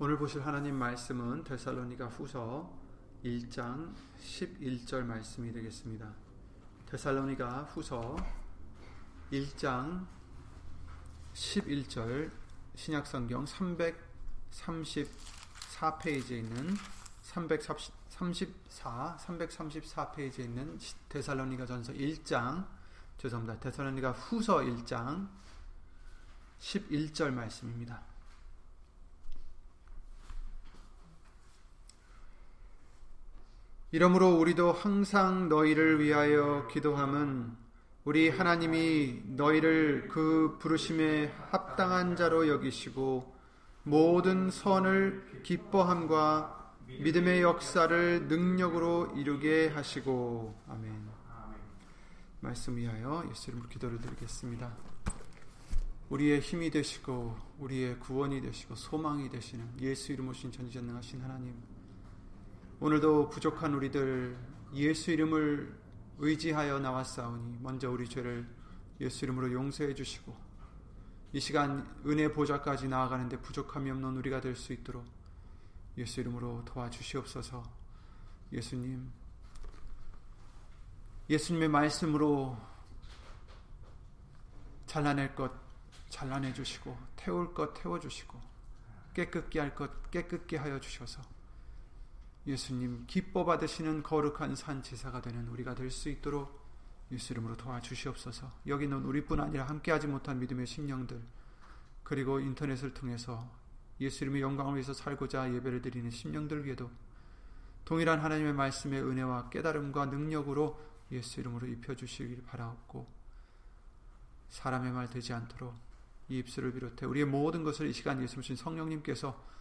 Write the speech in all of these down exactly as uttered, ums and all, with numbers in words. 오늘 보실 하나님 말씀은 데살로니가후서 일 장 십일 절 말씀이 되겠습니다. 데살로니가후서 일 장 십일 절, 신약성경 삼백삼십사 페이지에 있는 삼백삼십사, 삼백삼십사 페이지에 있는 데살로니가전서 일 장, 죄송합니다. 데살로니가후서 일 장 십일 절 말씀입니다. 이러므로 우리도 항상 너희를 위하여 기도함은 우리 하나님이 너희를 그 부르심에 합당한 자로 여기시고 모든 선을 기뻐함과 믿음의 역사를 능력으로 이루게 하시고. 아멘. 말씀 위하여 예수 이름으로 기도를 드리겠습니다. 우리의 힘이 되시고 우리의 구원이 되시고 소망이 되시는 예수 이름 오신 전지전능하신 하나님, 오늘도 부족한 우리들 예수 이름을 의지하여 나왔사오니 먼저 우리 죄를 예수 이름으로 용서해 주시고 이 시간 은혜 보좌까지 나아가는데 부족함이 없는 우리가 될 수 있도록 예수 이름으로 도와주시옵소서. 예수님, 예수님의 말씀으로 잘라낼 것 잘라내 주시고 태울 것 태워주시고 깨끗게 할 것 깨끗게 하여 주셔서 예수님 기뻐 받으시는 거룩한 산 제사가 되는 우리가 될 수 있도록 예수 이름으로 도와주시옵소서. 여기는 우리뿐 아니라 함께하지 못한 믿음의 심령들, 그리고 인터넷을 통해서 예수 이름의 영광을 위해서 살고자 예배를 드리는 심령들 위에도 동일한 하나님의 말씀의 은혜와 깨달음과 능력으로 예수 이름으로 입혀주시길 바라옵고, 사람의 말 되지 않도록 이 입술을 비롯해 우리의 모든 것을 이 시간 예수님 성령님께서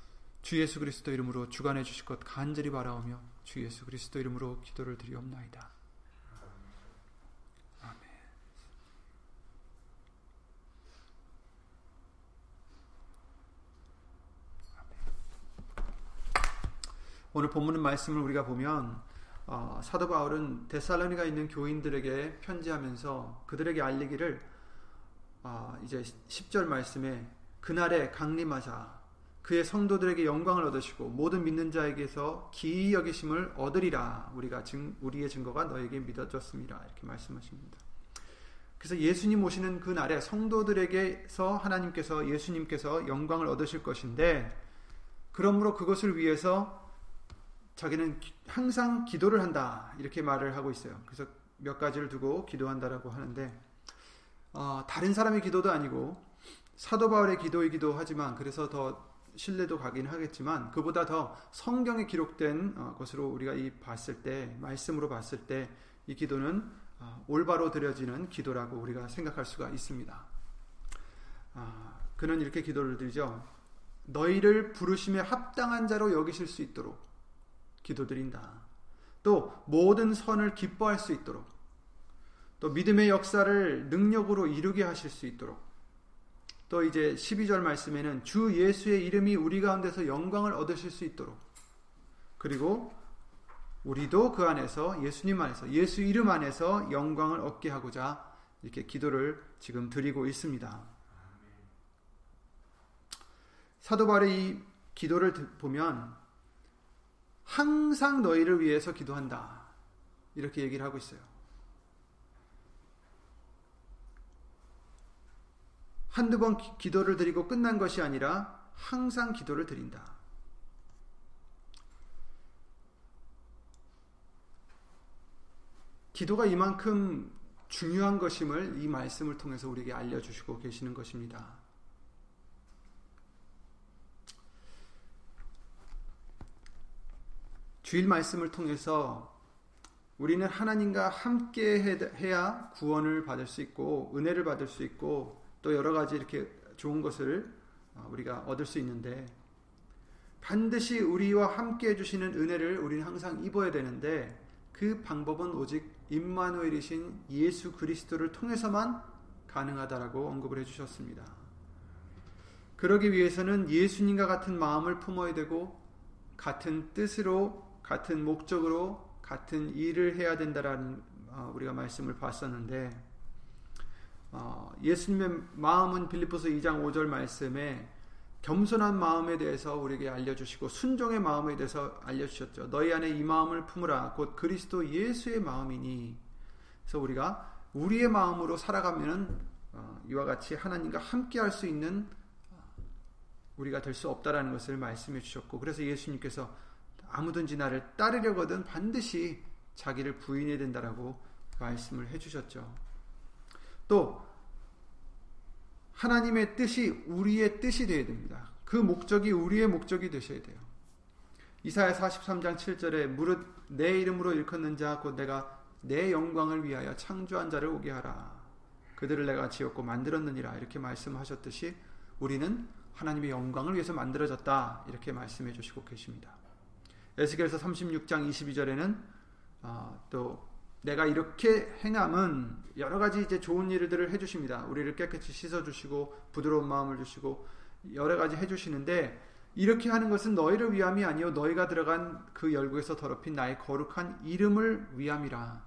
주 예수 그리스도 이름으로 주관해 주실 것 간절히 바라오며 주 예수 그리스도 이름으로 기도를 드리옵나이다. 아멘. 오늘 본문의 말씀을 우리가 보면 어, 사도 바울은 데살로니가에 있는 교인들에게 편지하면서 그들에게 알리기를 어, 이제 십 절 말씀에 그날에 강림하사 그의 성도들에게 영광을 얻으시고 모든 믿는 자에게서 기이 여기심을 얻으리라. 우리가 증, 우리의 증거가 너에게 믿어졌습니다. 이렇게 말씀하십니다. 그래서 예수님 오시는 그 날에 성도들에게서 하나님께서 예수님께서 영광을 얻으실 것인데, 그러므로 그것을 위해서 자기는 항상 기도를 한다. 이렇게 말을 하고 있어요. 그래서 몇 가지를 두고 기도한다라고 하는데 어, 다른 사람의 기도도 아니고 사도 바울의 기도이기도 하지만, 그래서 더 신뢰도 가긴 하겠지만 그보다 더 성경에 기록된 것으로 우리가 이 봤을 때, 말씀으로 봤을 때 이 기도는 올바로 드려지는 기도라고 우리가 생각할 수가 있습니다. 그는 이렇게 기도를 드리죠. 너희를 부르심에 합당한 자로 여기실 수 있도록 기도드린다. 또 모든 선을 기뻐할 수 있도록, 또 믿음의 역사를 능력으로 이루게 하실 수 있도록, 또 이제 십이 절 말씀에는 주 예수의 이름이 우리 가운데서 영광을 얻으실 수 있도록, 그리고 우리도 그 안에서 예수님 안에서 예수 이름 안에서 영광을 얻게 하고자 이렇게 기도를 지금 드리고 있습니다. 사도 바울의 이 기도를 보면 항상 너희를 위해서 기도한다. 이렇게 얘기를 하고 있어요. 한두 번 기도를 드리고 끝난 것이 아니라 항상 기도를 드린다. 기도가 이만큼 중요한 것임을 이 말씀을 통해서 우리에게 알려주시고 계시는 것입니다. 주일 말씀을 통해서 우리는 하나님과 함께 해야 구원을 받을 수 있고 은혜를 받을 수 있고 또 여러 가지 이렇게 좋은 것을 우리가 얻을 수 있는데, 반드시 우리와 함께 해주시는 은혜를 우리는 항상 입어야 되는데 그 방법은 오직 임마누엘이신 예수 그리스도를 통해서만 가능하다라고 언급을 해주셨습니다. 그러기 위해서는 예수님과 같은 마음을 품어야 되고 같은 뜻으로 같은 목적으로 같은 일을 해야 된다라는 우리가 말씀을 봤었는데, 어, 예수님의 마음은 빌리포스 이 장 오 절 말씀에 겸손한 마음에 대해서 우리에게 알려주시고 순종의 마음에 대해서 알려주셨죠. 너희 안에 이 마음을 품으라 곧 그리스도 예수의 마음이니. 그래서 우리가 우리의 마음으로 살아가면은 이와 같이 하나님과 함께 할 수 있는 우리가 될 수 없다라는 것을 말씀해 주셨고, 그래서 예수님께서 아무든지 나를 따르려거든 반드시 자기를 부인해야 된다라고 말씀을 해 주셨죠. 또 하나님의 뜻이 우리의 뜻이 되어야 됩니다. 그 목적이 우리의 목적이 되셔야 돼요. 이사야 사십삼 장 칠 절에 무릇 내 이름으로 일컫는 자 곧 내가 내 영광을 위하여 창조한 자를 오게 하라. 그들을 내가 지었고 만들었느니라. 이렇게 말씀하셨듯이 우리는 하나님의 영광을 위해서 만들어졌다. 이렇게 말씀해 주시고 계십니다. 에스겔서 삼십육 장 이십이 절에는 어, 또 내가 이렇게 행함은 여러 가지 이제 좋은 일들을 해주십니다. 우리를 깨끗이 씻어주시고 부드러운 마음을 주시고 여러 가지 해주시는데, 이렇게 하는 것은 너희를 위함이 아니요 너희가 들어간 그 열국에서 더럽힌 나의 거룩한 이름을 위함이라.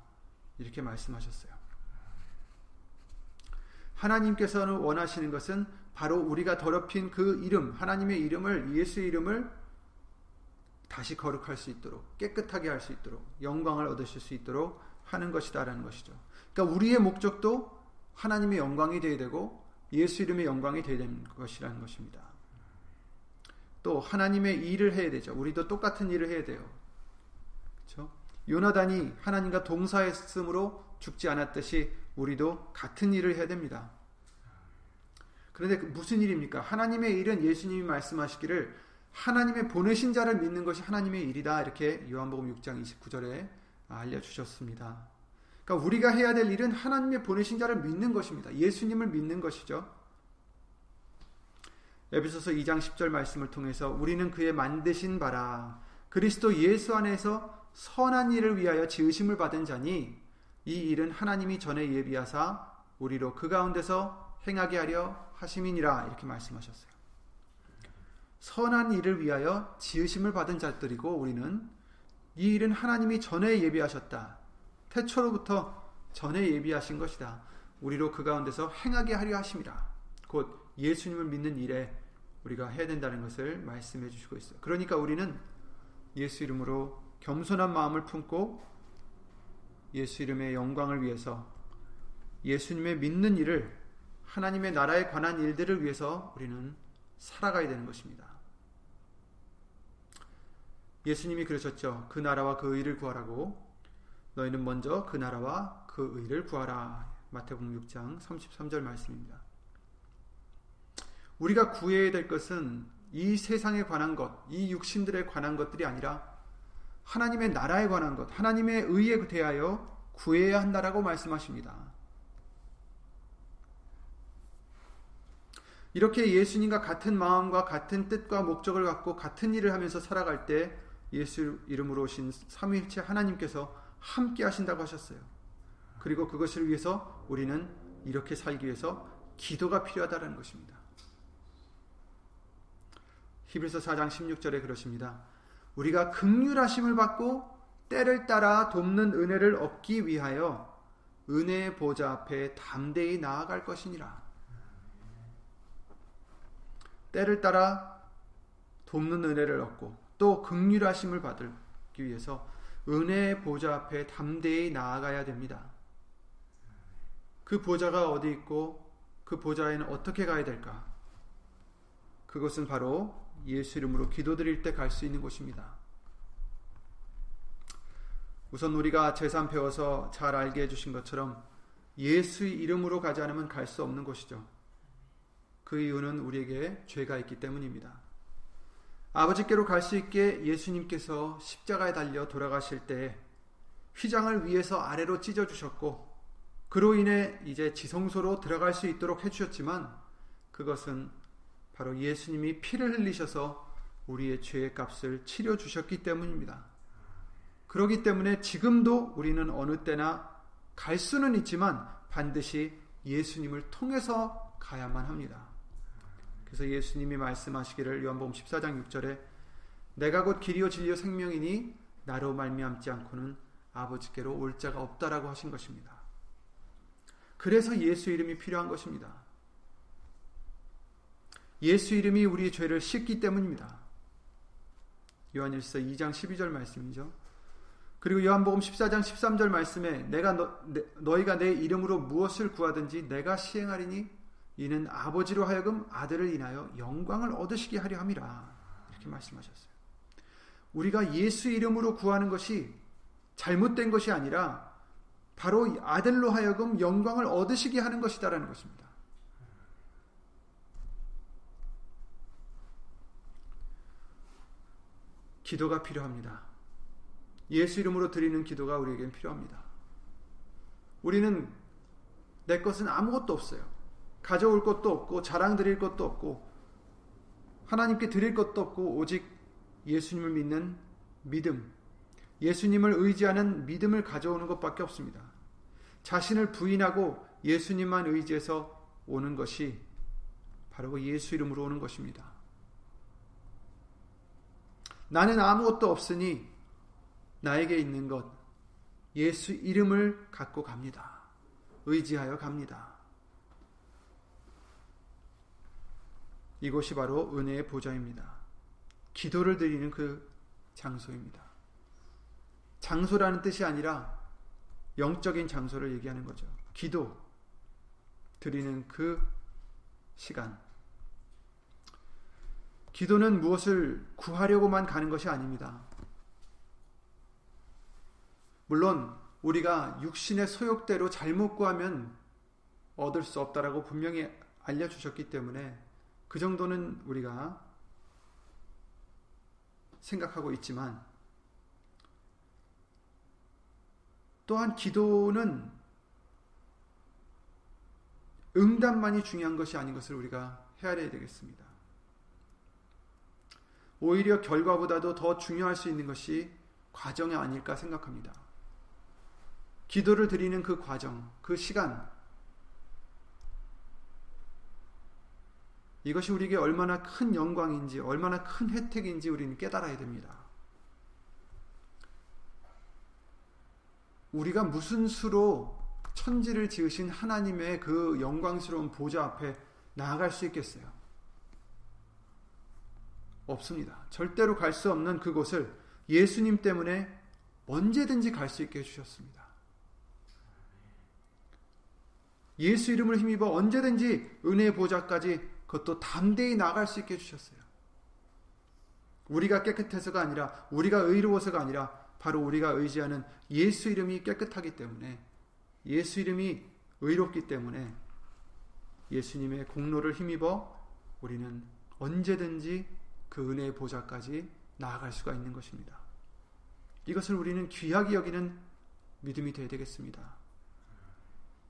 이렇게 말씀하셨어요. 하나님께서는 원하시는 것은 바로 우리가 더럽힌 그 이름, 하나님의 이름을, 예수의 이름을 다시 거룩할 수 있도록, 깨끗하게 할 수 있도록, 영광을 얻으실 수 있도록 하는 것이다라는 것이죠. 그러니까 우리의 목적도 하나님의 영광이 되어야 되고 예수 이름의 영광이 되어야 되는 것이라는 것입니다. 또 하나님의 일을 해야 되죠. 우리도 똑같은 일을 해야 돼요. 그렇죠? 요나단이 하나님과 동사했으므로 죽지 않았듯이 우리도 같은 일을 해야 됩니다. 그런데 무슨 일입니까? 하나님의 일은 예수님이 말씀하시기를 하나님의 보내신 자를 믿는 것이 하나님의 일이다. 이렇게 요한복음 육 장 이십구 절에 알려주셨습니다. 그러니까 우리가 해야 될 일은 하나님의 보내신 자를 믿는 것입니다. 예수님을 믿는 것이죠. 에베소서 이 장 십 절 말씀을 통해서 우리는 그의 만드신 바라 그리스도 예수 안에서 선한 일을 위하여 지으심을 받은 자니 이 일은 하나님이 전에 예비하사 우리로 그 가운데서 행하게 하려 하심이니라. 이렇게 말씀하셨어요. 선한 일을 위하여 지으심을 받은 자들이고 우리는 이 일은 하나님이 전에 예비하셨다. 태초로부터 전에 예비하신 것이다. 우리로 그 가운데서 행하게 하려 하심이라. 곧 예수님을 믿는 일에 우리가 해야 된다는 것을 말씀해 주시고 있어요. 그러니까 우리는 예수 이름으로 겸손한 마음을 품고 예수 이름의 영광을 위해서 예수님의 믿는 일을, 하나님의 나라에 관한 일들을 위해서 우리는 살아가야 되는 것입니다. 예수님이 그러셨죠. 그 나라와 그 의를 구하라고. 너희는 먼저 그 나라와 그 의를 구하라. 마태복음 육 장 삼십삼 절 말씀입니다. 우리가 구해야 될 것은 이 세상에 관한 것, 이 육신들에 관한 것들이 아니라 하나님의 나라에 관한 것, 하나님의 의에 대하여 구해야 한다라고 말씀하십니다. 이렇게 예수님과 같은 마음과 같은 뜻과 목적을 갖고 같은 일을 하면서 살아갈 때 예수 이름으로 오신 삼위일체 하나님께서 함께 하신다고 하셨어요. 그리고 그것을 위해서 우리는 이렇게 살기 위해서 기도가 필요하다는 것입니다. 히브리서 사 장 십육 절에 그러십니다. 우리가 긍휼하심을 받고 때를 따라 돕는 은혜를 얻기 위하여 은혜의 보좌 앞에 담대히 나아갈 것이니라. 때를 따라 돕는 은혜를 얻고 또 긍휼하심을 받기 위해서 은혜의 보좌 앞에 담대히 나아가야 됩니다. 그 보좌가 어디 있고 그 보좌에는 어떻게 가야 될까? 그것은 바로 예수 이름으로 기도드릴 때 갈 수 있는 곳입니다. 우선 우리가 제삼 배워서 잘 알게 해주신 것처럼 예수의 이름으로 가지 않으면 갈 수 없는 곳이죠. 그 이유는 우리에게 죄가 있기 때문입니다. 아버지께로 갈 수 있게 예수님께서 십자가에 달려 돌아가실 때 휘장을 위에서 아래로 찢어주셨고 그로 인해 이제 지성소로 들어갈 수 있도록 해주셨지만, 그것은 바로 예수님이 피를 흘리셔서 우리의 죄의 값을 치러주셨기 때문입니다. 그렇기 때문에 지금도 우리는 어느 때나 갈 수는 있지만 반드시 예수님을 통해서 가야만 합니다. 그래서 예수님이 말씀하시기를 요한복음 십사 장 육 절에 내가 곧 길이요 진리요 생명이니 나로 말미암지 않고는 아버지께로 올 자가 없다라고 하신 것입니다. 그래서 예수 이름이 필요한 것입니다. 예수 이름이 우리의 죄를 씻기 때문입니다. 요한일서 이 장 십이 절 말씀이죠. 그리고 요한복음 십사 장 십삼 절 말씀에 내가 너, 네, 너희가 내 이름으로 무엇을 구하든지 내가 시행하리니 이는 아버지로 하여금 아들을 인하여 영광을 얻으시게 하려 함이라. 이렇게 말씀하셨어요. 우리가 예수 이름으로 구하는 것이 잘못된 것이 아니라 바로 아들로 하여금 영광을 얻으시게 하는 것이다라는 것입니다. 기도가 필요합니다. 예수 이름으로 드리는 기도가 우리에겐 필요합니다. 우리는 내 것은 아무것도 없어요. 가져올 것도 없고 자랑 드릴 것도 없고 하나님께 드릴 것도 없고 오직 예수님을 믿는 믿음, 예수님을 의지하는 믿음을 가져오는 것밖에 없습니다. 자신을 부인하고 예수님만 의지해서 오는 것이 바로 예수 이름으로 오는 것입니다. 나는 아무것도 없으니 나에게 있는 것 예수 이름을 갖고 갑니다. 의지하여 갑니다. 이곳이 바로 은혜의 보좌입니다. 기도를 드리는 그 장소입니다. 장소라는 뜻이 아니라 영적인 장소를 얘기하는 거죠. 기도 드리는 그 시간. 기도는 무엇을 구하려고만 가는 것이 아닙니다. 물론 우리가 육신의 소욕대로 잘못 구하면 얻을 수 없다라고 분명히 알려주셨기 때문에 그 정도는 우리가 생각하고 있지만 또한 기도는 응답만이 중요한 것이 아닌 것을 우리가 헤아려야 되겠습니다. 오히려 결과보다도 더 중요할 수 있는 것이 과정이 아닐까 생각합니다. 기도를 드리는 그 과정, 그 시간, 이것이 우리에게 얼마나 큰 영광인지, 얼마나 큰 혜택인지 우리는 깨달아야 됩니다. 우리가 무슨 수로 천지를 지으신 하나님의 그 영광스러운 보좌 앞에 나아갈 수 있겠어요? 없습니다. 절대로 갈 수 없는 그곳을 예수님 때문에 언제든지 갈 수 있게 해주셨습니다. 예수 이름을 힘입어 언제든지 은혜의 보좌까지 그것도 담대히 나아갈 수 있게 해주셨어요. 우리가 깨끗해서가 아니라 우리가 의로워서가 아니라 바로 우리가 의지하는 예수 이름이 깨끗하기 때문에 예수 이름이 의롭기 때문에 예수님의 공로를 힘입어 우리는 언제든지 그 은혜의 보좌까지 나아갈 수가 있는 것입니다. 이것을 우리는 귀하게 여기는 믿음이 되어야 되겠습니다.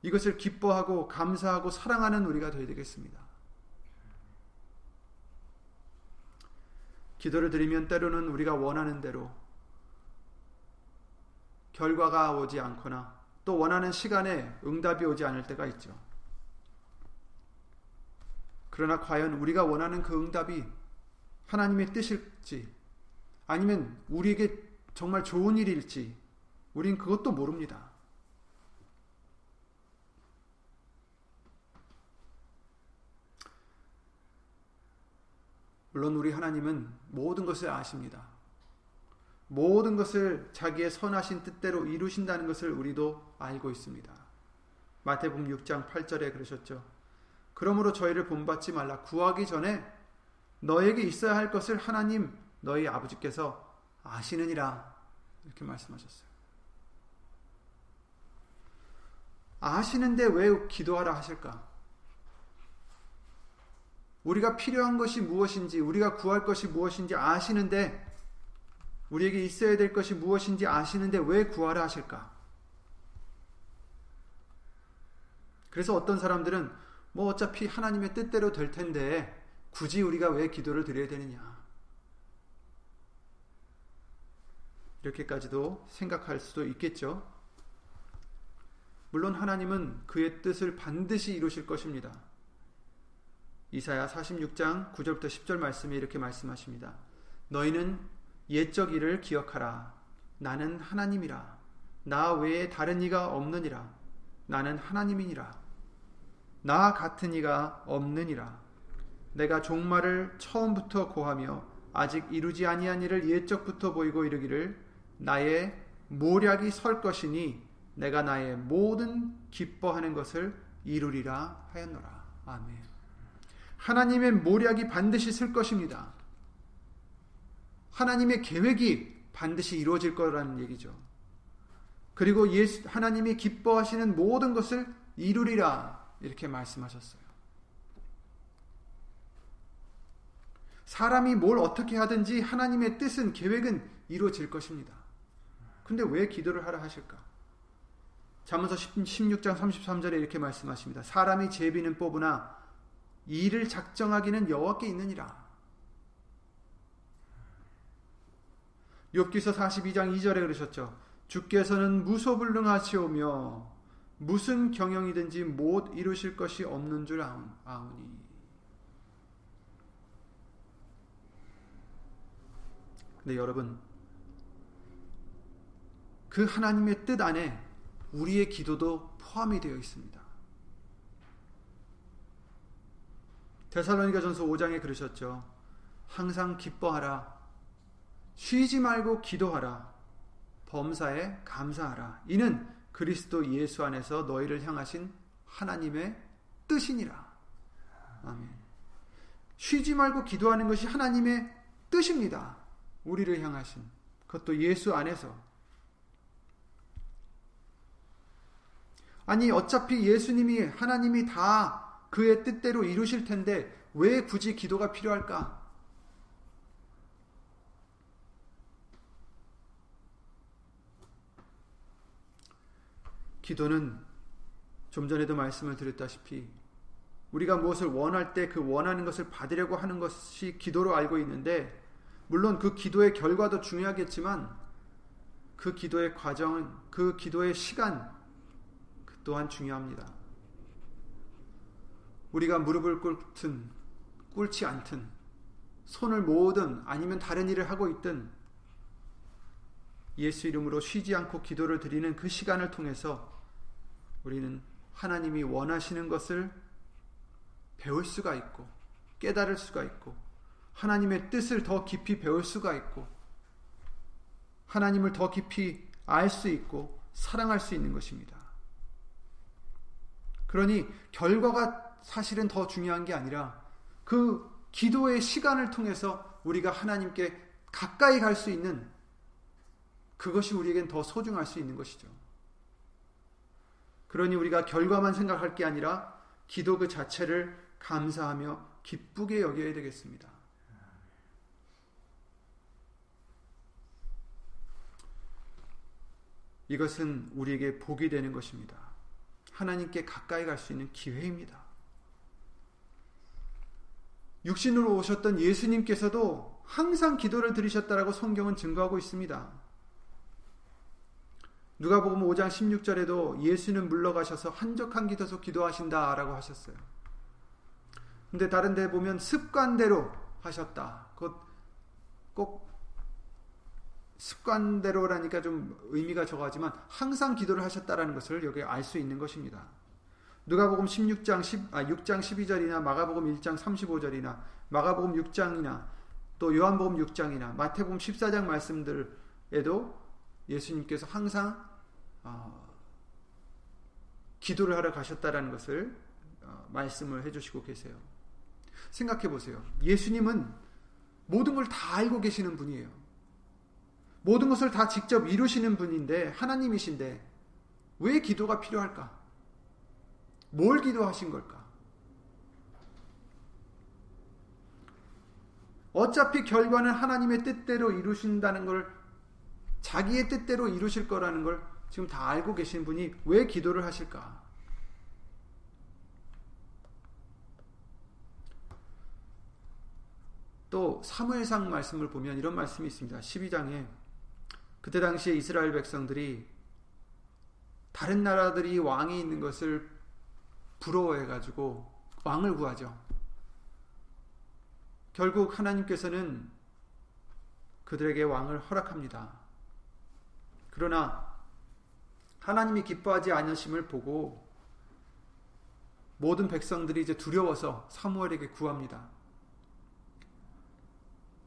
이것을 기뻐하고 감사하고 사랑하는 우리가 되어야 되겠습니다. 기도를 드리면 때로는 우리가 원하는 대로 결과가 오지 않거나 또 원하는 시간에 응답이 오지 않을 때가 있죠. 그러나 과연 우리가 원하는 그 응답이 하나님의 뜻일지 아니면 우리에게 정말 좋은 일일지 우린 그것도 모릅니다. 물론 우리 하나님은 모든 것을 아십니다. 모든 것을 자기의 선하신 뜻대로 이루신다는 것을 우리도 알고 있습니다. 마태복음 육 장 팔 절에 그러셨죠. 그러므로 저희를 본받지 말라. 구하기 전에 너에게 있어야 할 것을 하나님 너희 아버지께서 아시느니라. 이렇게 말씀하셨어요. 아시는데 왜 기도하라 하실까? 우리가 필요한 것이 무엇인지, 우리가 구할 것이 무엇인지 아시는데, 우리에게 있어야 될 것이 무엇인지 아시는데 왜 구하라 하실까? 그래서 어떤 사람들은 뭐 어차피 하나님의 뜻대로 될 텐데 굳이 우리가 왜 기도를 드려야 되느냐 이렇게까지도 생각할 수도 있겠죠. 물론 하나님은 그의 뜻을 반드시 이루실 것입니다. 이사야 사십육 장 구 절부터 십 절 말씀에 이렇게 말씀하십니다. 너희는 옛적 일을 기억하라. 나는 하나님이라. 나 외에 다른 이가 없느니라. 나는 하나님이니라. 나 같은 이가 없느니라. 내가 종말을 처음부터 고하며 아직 이루지 아니한 일을 옛적부터 보이고 이르기를 나의 모략이 설 것이니 내가 나의 모든 기뻐하는 것을 이루리라 하였노라. 아멘. 하나님의 모략이 반드시 설 것입니다. 하나님의 계획이 반드시 이루어질 거라는 얘기죠. 그리고 예수, 하나님이 기뻐하시는 모든 것을 이루리라 이렇게 말씀하셨어요. 사람이 뭘 어떻게 하든지 하나님의 뜻은, 계획은 이루어질 것입니다. 근데 왜 기도를 하라 하실까? 잠언서 십육 장 삼십삼 절에 이렇게 말씀하십니다. 사람이 제비는 뽑으나 일을 작정하기는 여호와께 있느니라. 욕기서 사십이 장 이 절에 그러셨죠. 주께서는 무소불능하시오며 무슨 경영이든지 못 이루실 것이 없는 줄 아오니. 근데 여러분, 그 하나님의 뜻 안에 우리의 기도도 포함이 되어 있습니다. 데살로니가전서 오 장에 그러셨죠. 항상 기뻐하라. 쉬지 말고 기도하라. 범사에 감사하라. 이는 그리스도 예수 안에서 너희를 향하신 하나님의 뜻이니라. 아멘. 쉬지 말고 기도하는 것이 하나님의 뜻입니다. 우리를 향하신, 그것도 예수 안에서. 아니 어차피 예수님이, 하나님이 다 그의 뜻대로 이루실 텐데 왜 굳이 기도가 필요할까? 기도는 좀 전에도 말씀을 드렸다시피 우리가 무엇을 원할 때 그 원하는 것을 받으려고 하는 것이 기도로 알고 있는데, 물론 그 기도의 결과도 중요하겠지만 그 기도의 과정은, 그 기도의 시간 또한 중요합니다. 우리가 무릎을 꿇든 꿇지 않든, 손을 모으든 아니면 다른 일을 하고 있든, 예수 이름으로 쉬지 않고 기도를 드리는 그 시간을 통해서 우리는 하나님이 원하시는 것을 배울 수가 있고 깨달을 수가 있고, 하나님의 뜻을 더 깊이 배울 수가 있고, 하나님을 더 깊이 알 수 있고 사랑할 수 있는 것입니다. 그러니 결과가 사실은 더 중요한 게 아니라 그 기도의 시간을 통해서 우리가 하나님께 가까이 갈 수 있는, 그것이 우리에겐 더 소중할 수 있는 것이죠. 그러니 우리가 결과만 생각할 게 아니라 기도 그 자체를 감사하며 기쁘게 여겨야 되겠습니다. 이것은 우리에게 복이 되는 것입니다. 하나님께 가까이 갈 수 있는 기회입니다. 육신으로 오셨던 예수님께서도 항상 기도를 드리셨다라고 성경은 증거하고 있습니다. 누가복음 오 장 십육 절에도 예수는 물러가셔서 한적한 곳에서 기도하신다 라고 하셨어요. 근데 다른 데 보면 습관대로 하셨다. 그것 꼭 습관대로라니까 좀 의미가 적어하지만 항상 기도를 하셨다라는 것을 여기 알 수 있는 것입니다. 누가복음 십육 장 십, 아, 육 장 십이 절이나 마가복음 일 장 삼십오 절이나 마가복음 육 장이나 또 요한복음 육 장이나 마태복음 십사 장 말씀들에도 예수님께서 항상 어, 기도를 하러 가셨다라는 것을 어, 말씀을 해주시고 계세요. 생각해 보세요. 예수님은 모든 걸 다 알고 계시는 분이에요. 모든 것을 다 직접 이루시는 분인데, 하나님이신데 왜 기도가 필요할까? 뭘 기도하신 걸까? 어차피 결과는 하나님의 뜻대로 이루신다는 걸, 자기의 뜻대로 이루실 거라는 걸 지금 다 알고 계신 분이 왜 기도를 하실까? 또 사무엘상 말씀을 보면 이런 말씀이 있습니다. 십이 장에 그때 당시에 이스라엘 백성들이 다른 나라들이 왕이 있는 것을 부러워해가지고 왕을 구하죠. 결국 하나님께서는 그들에게 왕을 허락합니다. 그러나 하나님이 기뻐하지 않으심을 보고 모든 백성들이 이제 두려워서 사무엘에게 구합니다.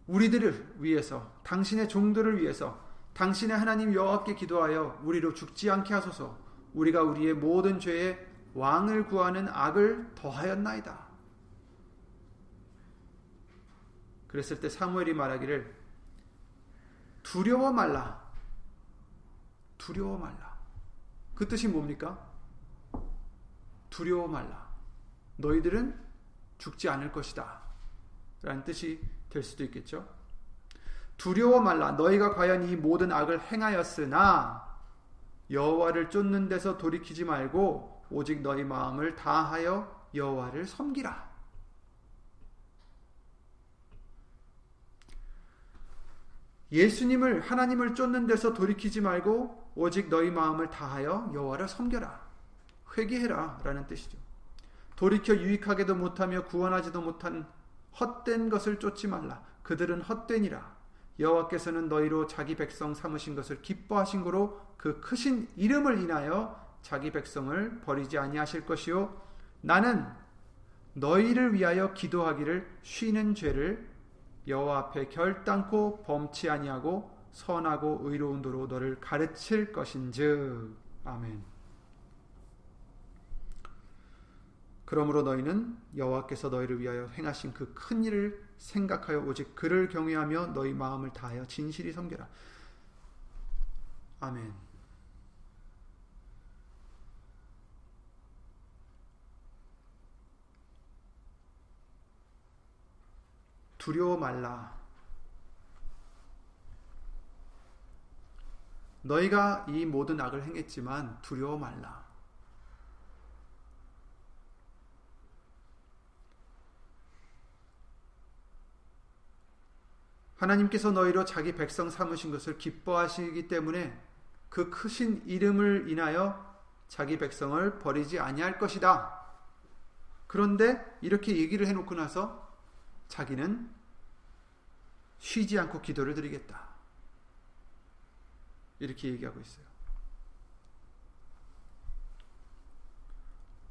우리들을 위해서, 당신의 종들을 위해서 당신의 하나님 여호와께 기도하여 우리로 죽지 않게 하소서. 우리가 우리의 모든 죄에 왕을 구하는 악을 더하였나이다. 그랬을 때 사무엘이 말하기를 두려워 말라. 두려워 말라. 그 뜻이 뭡니까? 두려워 말라. 너희들은 죽지 않을 것이다. 라는 뜻이 될 수도 있겠죠. 두려워 말라. 너희가 과연 이 모든 악을 행하였으나 여호와를 쫓는 데서 돌이키지 말고 오직 너희 마음을 다하여 여호와를 섬기라. 예수님을, 하나님을 쫓는 데서 돌이키지 말고 오직 너희 마음을 다하여 여호와를 섬겨라. 회개해라 라는 뜻이죠. 돌이켜 유익하게도 못하며 구원하지도 못한 헛된 것을 쫓지 말라. 그들은 헛되니라. 여호와께서는 너희로 자기 백성 삼으신 것을 기뻐하신 고로 그 크신 이름을 인하여 자기 백성을 버리지 아니하실 것이요 나는 너희를 위하여 기도하기를 쉬는 죄를 여호와 앞에 결단코 범치 아니하고 선하고 의로운 도로 너를 가르칠 것인즉. 아멘. 그러므로 너희는 여호와께서 너희를 위하여 행하신 그 큰 일을 생각하여 오직 그를 경외하며 너희 마음을 다하여 진실이 섬겨라. 아멘. 두려워 말라. 너희가 이 모든 악을 행했지만 두려워 말라. 하나님께서 너희로 자기 백성 삼으신 것을 기뻐하시기 때문에 그 크신 이름을 인하여 자기 백성을 버리지 아니할 것이다. 그런데 이렇게 얘기를 해놓고 나서 자기는 쉬지 않고 기도를 드리겠다. 이렇게 얘기하고 있어요.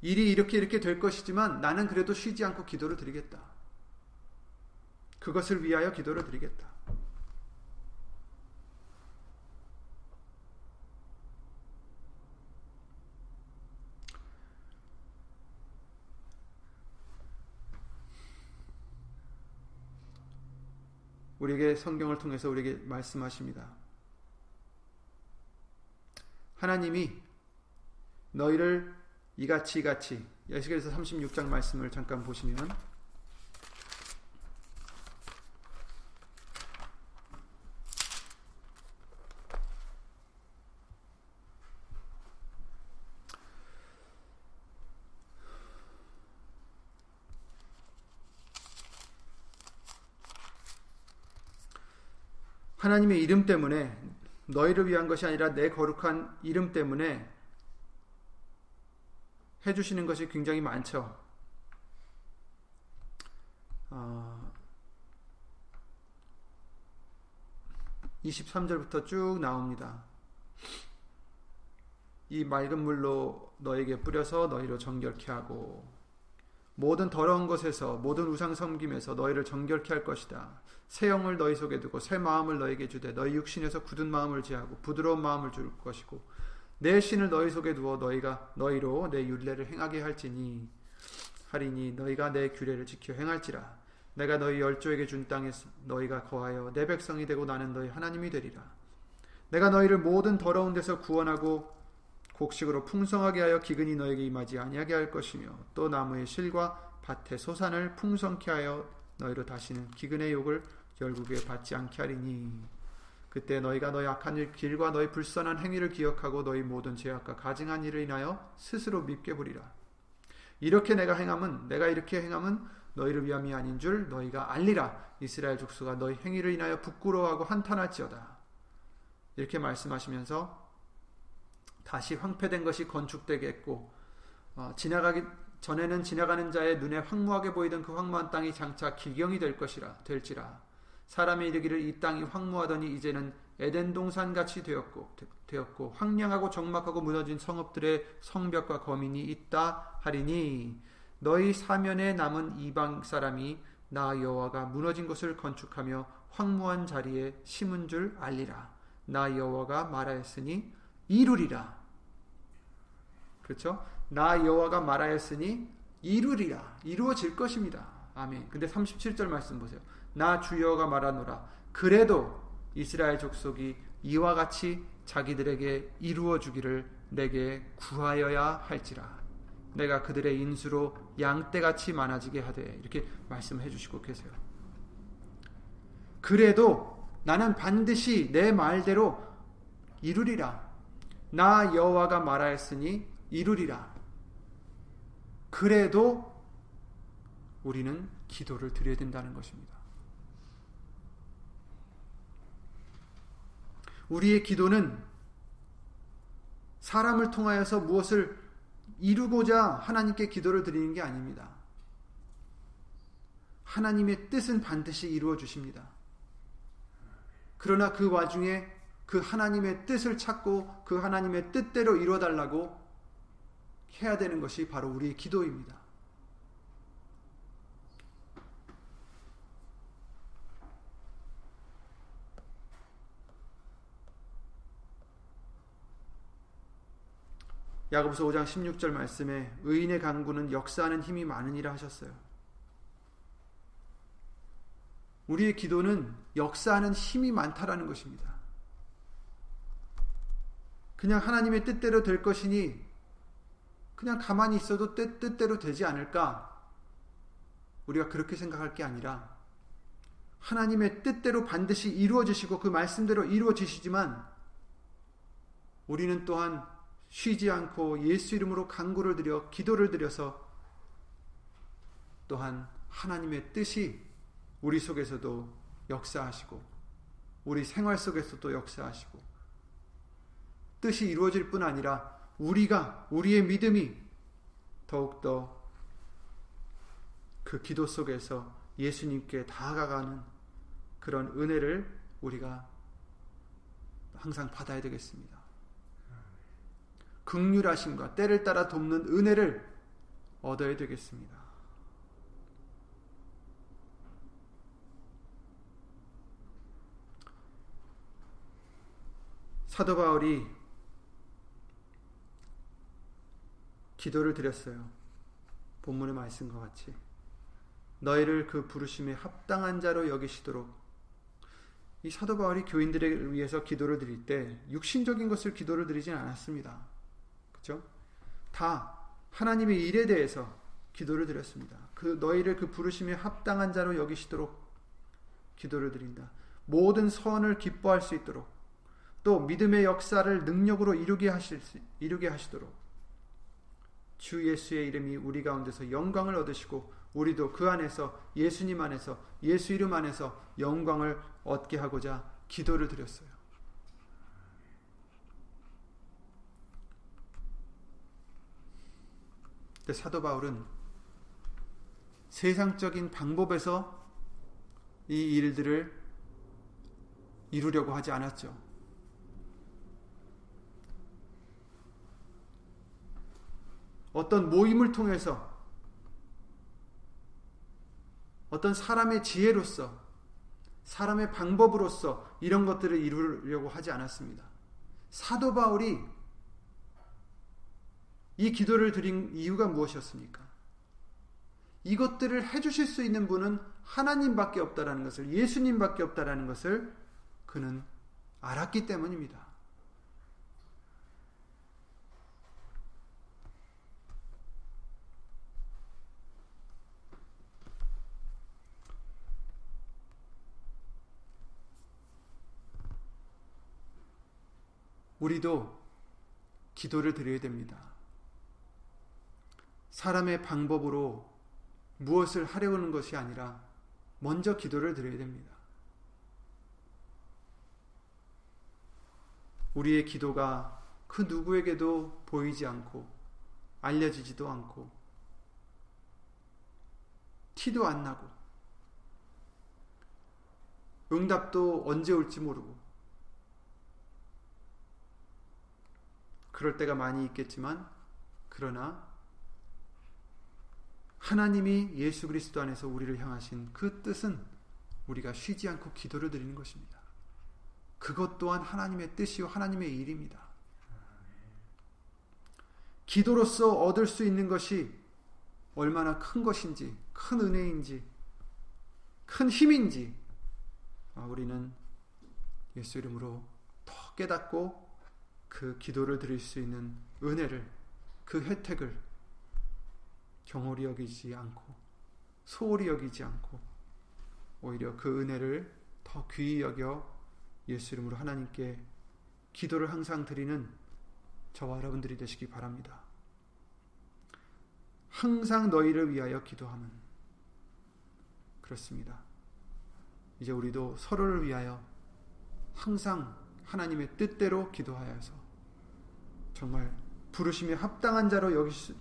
일이 이렇게 이렇게 될 것이지만 나는 그래도 쉬지 않고 기도를 드리겠다. 그것을 위하여 기도를 드리겠다. 우리에게 성경을 통해서 우리에게 말씀하십니다. 하나님이 너희를 이같이 이같이 에스겔서 삼십육 장 말씀을 잠깐 보시면 하나님의 이름 때문에 너희를 위한 것이 아니라 내 거룩한 이름 때문에 해주시는 것이 굉장히 많죠. 어, 이십삼 절부터 쭉 나옵니다. 이 맑은 물로 너에게 뿌려서 너희로 정결케 하고 모든 더러운 것에서 모든 우상 섬김에서 너희를 정결케 할 것이다. 새 영을 너희 속에 두고 새 마음을 너희에게 주되 너희 육신에서 굳은 마음을 제하고 부드러운 마음을 줄 것이고 내 신을 너희 속에 두어 너희가 너희로 내 율례를 행하게 할지니 하리니 너희가 내 규례를 지켜 행할지라. 내가 너희 열조에게 준 땅에 너희가 거하여 내 백성이 되고 나는 너희 하나님이 되리라. 내가 너희를 모든 더러운 데서 구원하고 곡식으로 풍성하게 하여 기근이 너에게 임하지 아니하게 할 것이며 또 나무의 실과 밭의 소산을 풍성케 하여 너희로 다시는 기근의 욕을 결국에 받지 않게 하리니 그때 너희가 너희 악한 일 길과 너희 불선한 행위를 기억하고 너희 모든 죄악과 가증한 일을 인하여 스스로 밉게 부리라. 이렇게 내가 행함은 내가 이렇게 행함은 너희를 위함이 아닌 줄 너희가 알리라. 이스라엘 족수가 너희 행위를 인하여 부끄러워하고 한탄할지어다. 이렇게 말씀하시면서 다시 황폐된 것이 건축되겠고 어, 지나가기 전에는 지나가는 자의 눈에 황무하게 보이던 그 황무한 땅이 장차 기경이 될 것이라 될지라. 사람이 이르기를 이 땅이 황무하더니 이제는 에덴 동산 같이 되었고 되었고 황량하고 적막하고 무너진 성읍들의 성벽과 거민이 있다 하리니 너희 사면에 남은 이방 사람이 나 여호와가 무너진 것을 건축하며 황무한 자리에 심은 줄 알리라. 나 여호와가 말하였으니 이루리라. 그렇죠? 나 여호와가 말하였으니 이루리라. 이루어질 것입니다. 아멘. 근데 삼십칠 절 말씀 보세요. 나 주 여호와가 말하노라. 그래도 이스라엘 족속이 이와 같이 자기들에게 이루어주기를 내게 구하여야 할지라. 내가 그들의 인수로 양떼같이 많아지게 하되. 이렇게 말씀해 주시고 계세요. 그래도 나는 반드시 내 말대로 이루리라. 나 여호와가 말하였으니 이루리라. 그래도 우리는 기도를 드려야 된다는 것입니다. 우리의 기도는 사람을 통하여서 무엇을 이루고자 하나님께 기도를 드리는 게 아닙니다. 하나님의 뜻은 반드시 이루어 주십니다. 그러나 그 와중에 그 하나님의 뜻을 찾고 그 하나님의 뜻대로 이루어달라고 해야 되는 것이 바로 우리의 기도입니다. 야고보서 오 장 십육 절 말씀에 의인의 강구는 역사하는 힘이 많으니라 하셨어요. 우리의 기도는 역사하는 힘이 많다라는 것입니다. 그냥 하나님의 뜻대로 될 것이니 그냥 가만히 있어도 뜻, 뜻대로 되지 않을까? 우리가 그렇게 생각할 게 아니라 하나님의 뜻대로 반드시 이루어지시고 그 말씀대로 이루어지시지만 우리는 또한 쉬지 않고 예수 이름으로 간구를 드려 기도를 드려서 또한 하나님의 뜻이 우리 속에서도 역사하시고 우리 생활 속에서도 역사하시고 뜻이 이루어질 뿐 아니라 우리가 우리의 믿음이 더욱더 그 기도 속에서 예수님께 다가가는 그런 은혜를 우리가 항상 받아야 되겠습니다. 긍휼하심과 때를 따라 돕는 은혜를 얻어야 되겠습니다. 사도 바울이 기도를 드렸어요. 본문의 말씀과 같이 너희를 그 부르심에 합당한 자로 여기시도록. 이 사도 바울이 교인들을 위해서 기도를 드릴 때 육신적인 것을 기도를 드리진 않았습니다. 다 하나님의 일에 대해서 기도를 드렸습니다. 그 너희를 그 부르심에 합당한 자로 여기시도록 기도를 드린다. 모든 선을 기뻐할 수 있도록 또 믿음의 역사를 능력으로 이루게 하실 수, 이루게 하시도록 주 예수의 이름이 우리 가운데서 영광을 얻으시고 우리도 그 안에서 예수님 안에서 예수 이름 안에서 영광을 얻게 하고자 기도를 드렸어요. 사도 바울은 세상적인 방법에서 이 일들을 이루려고 하지 않았죠. 어떤 모임을 통해서 어떤 사람의 지혜로서 사람의 방법으로서 이런 것들을 이루려고 하지 않았습니다. 사도 바울이 이 기도를 드린 이유가 무엇이었습니까? 이것들을 해주실 수 있는 분은 하나님밖에 없다라는 것을, 예수님밖에 없다라는 것을 그는 알았기 때문입니다. 우리도 기도를 드려야 됩니다. 사람의 방법으로 무엇을 하려는 것이 아니라 먼저 기도를 드려야 됩니다. 우리의 기도가 그 누구에게도 보이지 않고 알려지지도 않고 티도 안 나고 응답도 언제 올지 모르고 그럴 때가 많이 있겠지만 그러나 하나님이 예수 그리스도 안에서 우리를 향하신 그 뜻은 우리가 쉬지 않고 기도를 드리는 것입니다. 그것 또한 하나님의 뜻이요 하나님의 일입니다. 기도로서 얻을 수 있는 것이 얼마나 큰 것인지, 큰 은혜인지, 큰 힘인지 우리는 예수 이름으로 더 깨닫고 그 기도를 드릴 수 있는 은혜를, 그 혜택을 경홀히 여기지 않고 소홀히 여기지 않고 오히려 그 은혜를 더 귀히 여겨 예수 이름으로 하나님께 기도를 항상 드리는 저와 여러분들이 되시기 바랍니다. 항상 너희를 위하여 기도함은, 그렇습니다. 이제 우리도 서로를 위하여 항상 하나님의 뜻대로 기도하여서 정말 부르심에 합당한 자로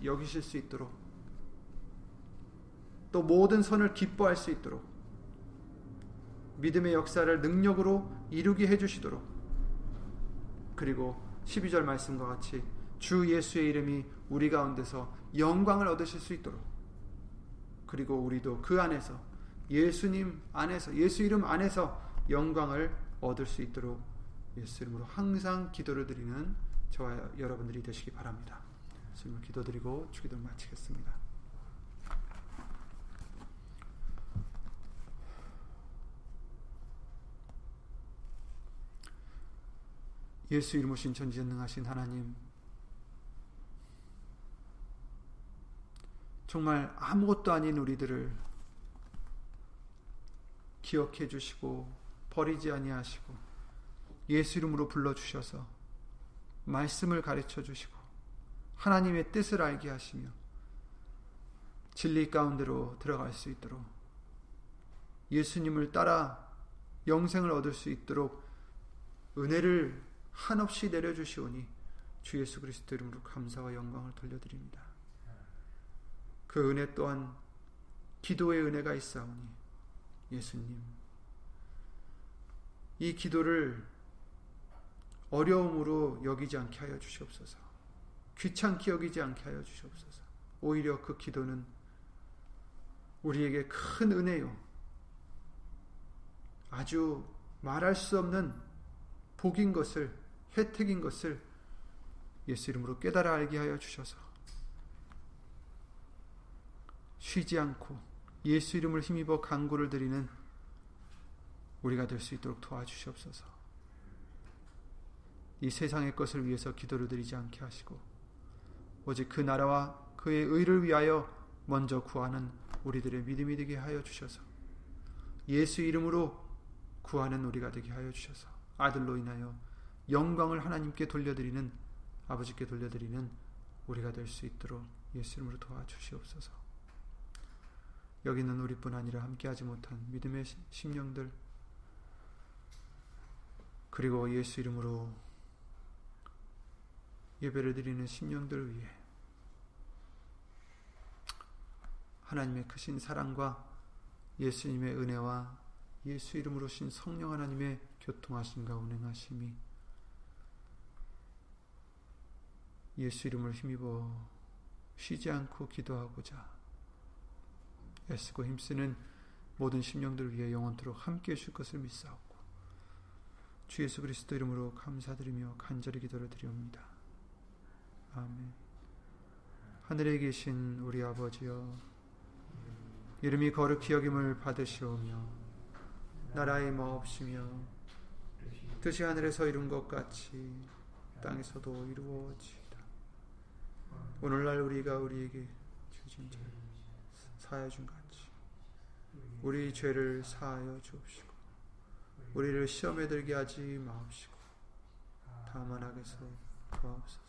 여기실 수 있도록, 또 모든 선을 기뻐할 수 있도록, 믿음의 역사를 능력으로 이루게 해주시도록, 그리고 십이 절 말씀과 같이 주 예수의 이름이 우리 가운데서 영광을 얻으실 수 있도록, 그리고 우리도 그 안에서, 예수님 안에서, 예수 이름 안에서 영광을 얻을 수 있도록 예수 이름으로 항상 기도를 드리는 저와 여러분들이 되시기 바랍니다. 주님을 기도드리고 주기도를 마치겠습니다. 예수 이름으신 전지전능하신 하나님, 정말 아무것도 아닌 우리들을 기억해 주시고 버리지 아니하시고 예수 이름으로 불러주셔서 말씀을 가르쳐 주시고 하나님의 뜻을 알게 하시며 진리 가운데로 들어갈 수 있도록, 예수님을 따라 영생을 얻을 수 있도록 은혜를 한없이 내려주시오니 주 예수 그리스도 이름으로 감사와 영광을 돌려드립니다. 그 은혜 또한 기도의 은혜가 있사오니 예수님, 이 기도를 어려움으로 여기지 않게 하여 주시옵소서. 귀찮게 여기지 않게 하여 주시옵소서. 오히려 그 기도는 우리에게 큰 은혜요, 아주 말할 수 없는 복인 것을, 혜택인 것을 예수 이름으로 깨달아 알게 하여 주셔서 쉬지 않고 예수 이름을 힘입어 간구를 드리는 우리가 될 수 있도록 도와주시옵소서. 이 세상의 것을 위해서 기도를 드리지 않게 하시고 오직 그 나라와 그의 의를 위하여 먼저 구하는 우리들의 믿음이 되게 하여 주셔서, 예수 이름으로 구하는 우리가 되게 하여 주셔서, 아들로 인하여 영광을 하나님께 돌려드리는, 아버지께 돌려드리는 우리가 될 수 있도록 예수 이름으로 도와주시옵소서. 여기 있는 우리뿐 아니라 함께하지 못한 믿음의 심령들, 그리고 예수 이름으로 예배를 드리는 심령들 위해 하나님의 크신 사랑과 예수님의 은혜와 예수 이름으로 신 성령 하나님의 교통하심과 운행하심이 예수 이름을 힘입어 쉬지 않고 기도하고자 애쓰고 힘쓰는 모든 심령들 위해 영원토록 함께해 주실 것을 믿사옵고 주 예수 그리스도 이름으로 감사드리며 간절히 기도를 드리옵니다. 아멘. 하늘에 계신 우리 아버지여, 이름이 거룩히 여김을 받으시오며 나라의 마옵시며 뜻이 하늘에서 이룬 것 같이 땅에서도 이루어지이다. 오늘날 우리가 우리에게 주신 죄를 사하여 준 같이 우리 죄를 사하여 주옵시고 우리를 시험에 들게 하지 마옵시고 다만 악에서 구하옵소서.